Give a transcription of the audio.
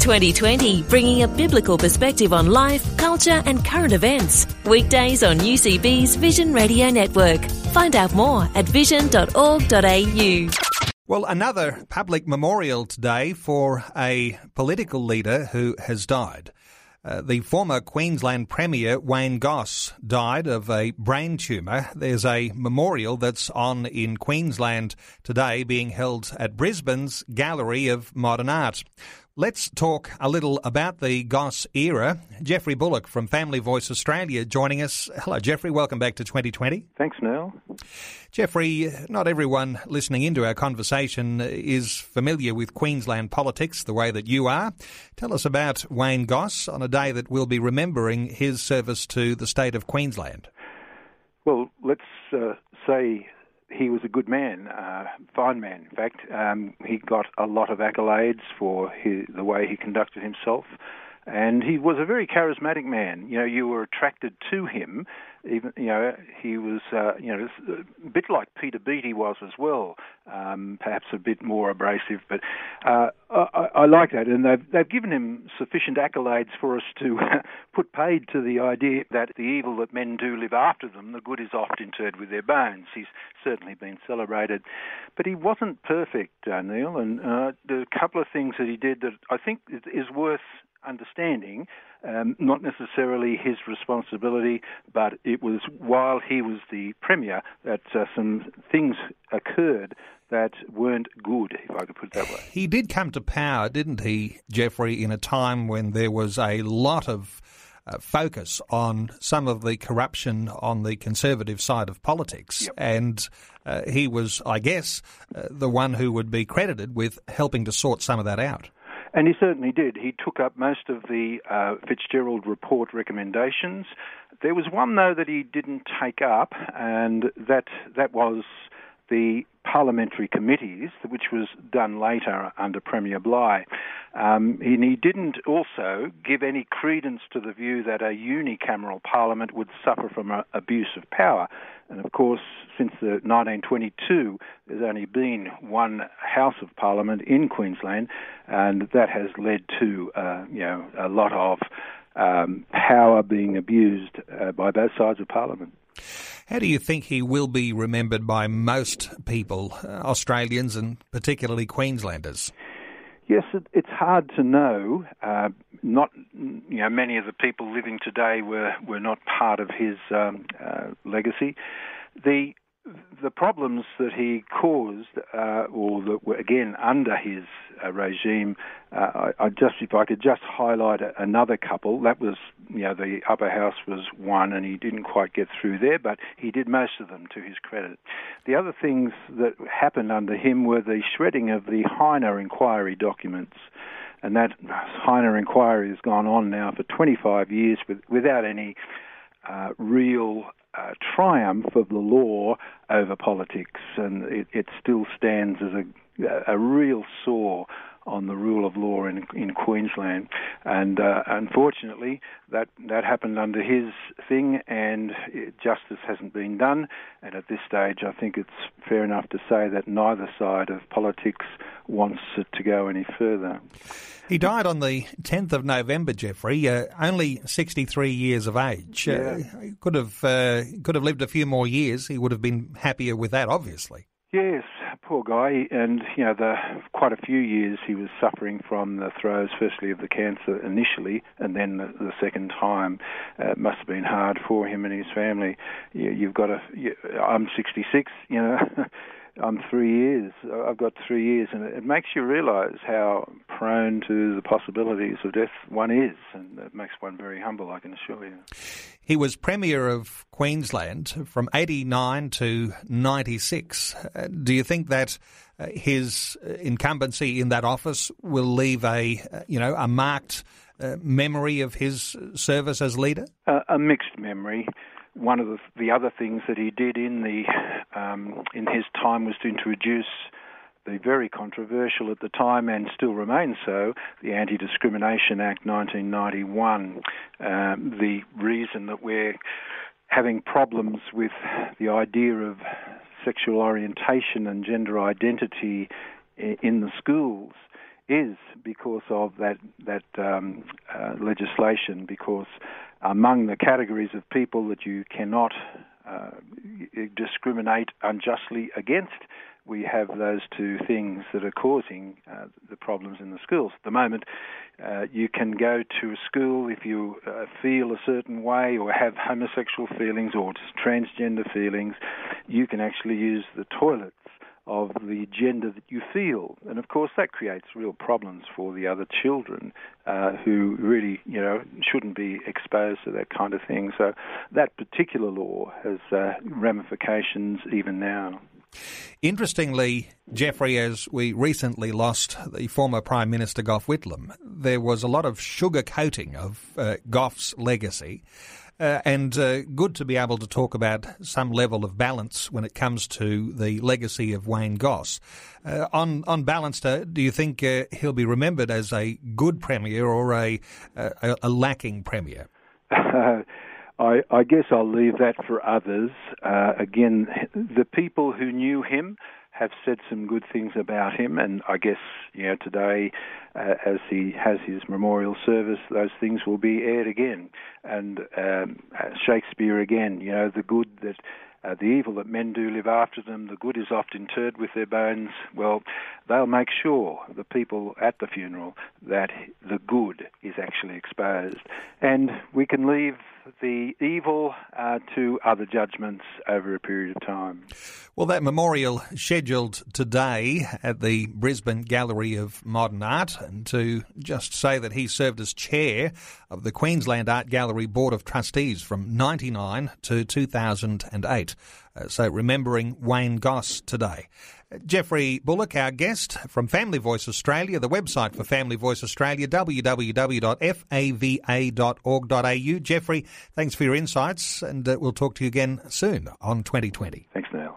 2020, bringing a biblical perspective on life, culture and current events. Weekdays on UCB's Vision Radio Network. Find out more at vision.org.au. Well, another public memorial today for a political leader who has died. The former Queensland Premier Wayne Goss died of a brain tumour. There's a memorial that's on in Queensland today being held at Brisbane's Gallery of Modern Art. Let's talk a little about the Goss era. Geoffrey Bullock from Family Voice Australia joining us. Hello, Geoffrey. Welcome back to 2020. Thanks, Neil. Geoffrey, not everyone listening into our conversation is familiar with Queensland politics the way that you are. Tell us about Wayne Goss on a day that we'll be remembering his service to the state of Queensland. Well, let's say he was a good man, fine man, in fact. He got a lot of accolades for the way he conducted himself. And he was a very charismatic man. You know, you were attracted to him. Even, you know, he was, a bit like Peter Beattie was as well. Perhaps a bit more abrasive, but I like that. And they've given him sufficient accolades for us to put paid to the idea that the evil that men do live after them, the good is oft interred with their bones. He's certainly been celebrated, but he wasn't perfect, Neil. And there are a couple of things that he did that I think is worth understanding, not necessarily his responsibility, but it was while he was the Premier that some things occurred that weren't good, if I could put it that way. He did come to power, didn't he, Geoffrey, in a time when there was a lot of focus on some of the corruption on the conservative side of politics. Yep. And he was, I guess, the one who would be credited with helping to sort some of that out. And he certainly did. He took up most of the Fitzgerald report recommendations. There was one, though, that he didn't take up, and that was the parliamentary committees, which was done later under Premier Bligh. And he didn't also give any credence to the view that a unicameral parliament would suffer from abuse of power. And of course, since 1922, there's only been one House of Parliament in Queensland, and that has led to a lot of power being abused by both sides of Parliament. How do you think he will be remembered by most people, Australians and particularly Queenslanders? Yes, it's hard to know. Many of the people living today were not part of his legacy. The problems that he caused, or that were again under his regime, if I could just highlight another couple. That was, the upper house was one, and he didn't quite get through there, but he did most of them to his credit. The other things that happened under him were the shredding of the Heiner inquiry documents. And that Heiner inquiry has gone on now for 25 years without any real triumph of the law over politics, and it still stands as a real sore on the rule of law in Queensland. And unfortunately, that happened under his thing, and justice hasn't been done. And at this stage, I think it's fair enough to say that neither side of politics wants it to go any further. He died on the 10th of November, Geoffrey, only 63 years of age. Yeah. Could have lived a few more years. He would have been happier with that, obviously. Yes, poor guy. And, quite a few years he was suffering from the throes, firstly, of the cancer initially, and then the second time. It must have been hard for him and his family. I'm 66, I'm 3 years. I've got 3 years, and it makes you realise how prone to the possibilities of death one is, and it makes one very humble, I can assure you. He was Premier of Queensland from 89 to 96. Do you think that his incumbency in that office will leave a marked memory of his service as leader? A mixed memory. One of the other things that he did in his time was to introduce the very controversial at the time, and still remains so, the Anti-Discrimination Act 1991. The reason that we're having problems with the idea of sexual orientation and gender identity in the schools is because of that legislation, because among the categories of people that you cannot discriminate unjustly against, we have those two things that are causing the problems in the schools. At the moment, you can go to a school if you feel a certain way or have homosexual feelings or transgender feelings, you can actually use the toilets of the gender that you feel. And of course, that creates real problems for the other children who really, shouldn't be exposed to that kind of thing. So that particular law has ramifications even now. Interestingly, Geoffrey, as we recently lost the former Prime Minister Gough Whitlam, there was a lot of sugarcoating of Gough's legacy, and good to be able to talk about some level of balance when it comes to the legacy of Wayne Goss. On balance, do you think he'll be remembered as a good premier or a lacking premier? I guess I'll leave that for others. Again, the people who knew him have said some good things about him, and I guess today, as he has his memorial service, those things will be aired again. And Shakespeare again, the good that the evil that men do live after them, the good is oft interred with their bones. Well, they'll make sure, the people at the funeral, that the good is actually exposed. And we can leave the evil to other judgments over a period of time. Well, that memorial scheduled today at the Brisbane Gallery of Modern Art, and to just say that he served as chair of the Queensland Art Gallery Board of Trustees from 1999 to 2008. So remembering Wayne Goss today. Geoffrey Bullock, our guest from Family Voice Australia, the website for Family Voice Australia, www.fava.org.au. Geoffrey, thanks for your insights, and we'll talk to you again soon on 2020. Thanks, Neil.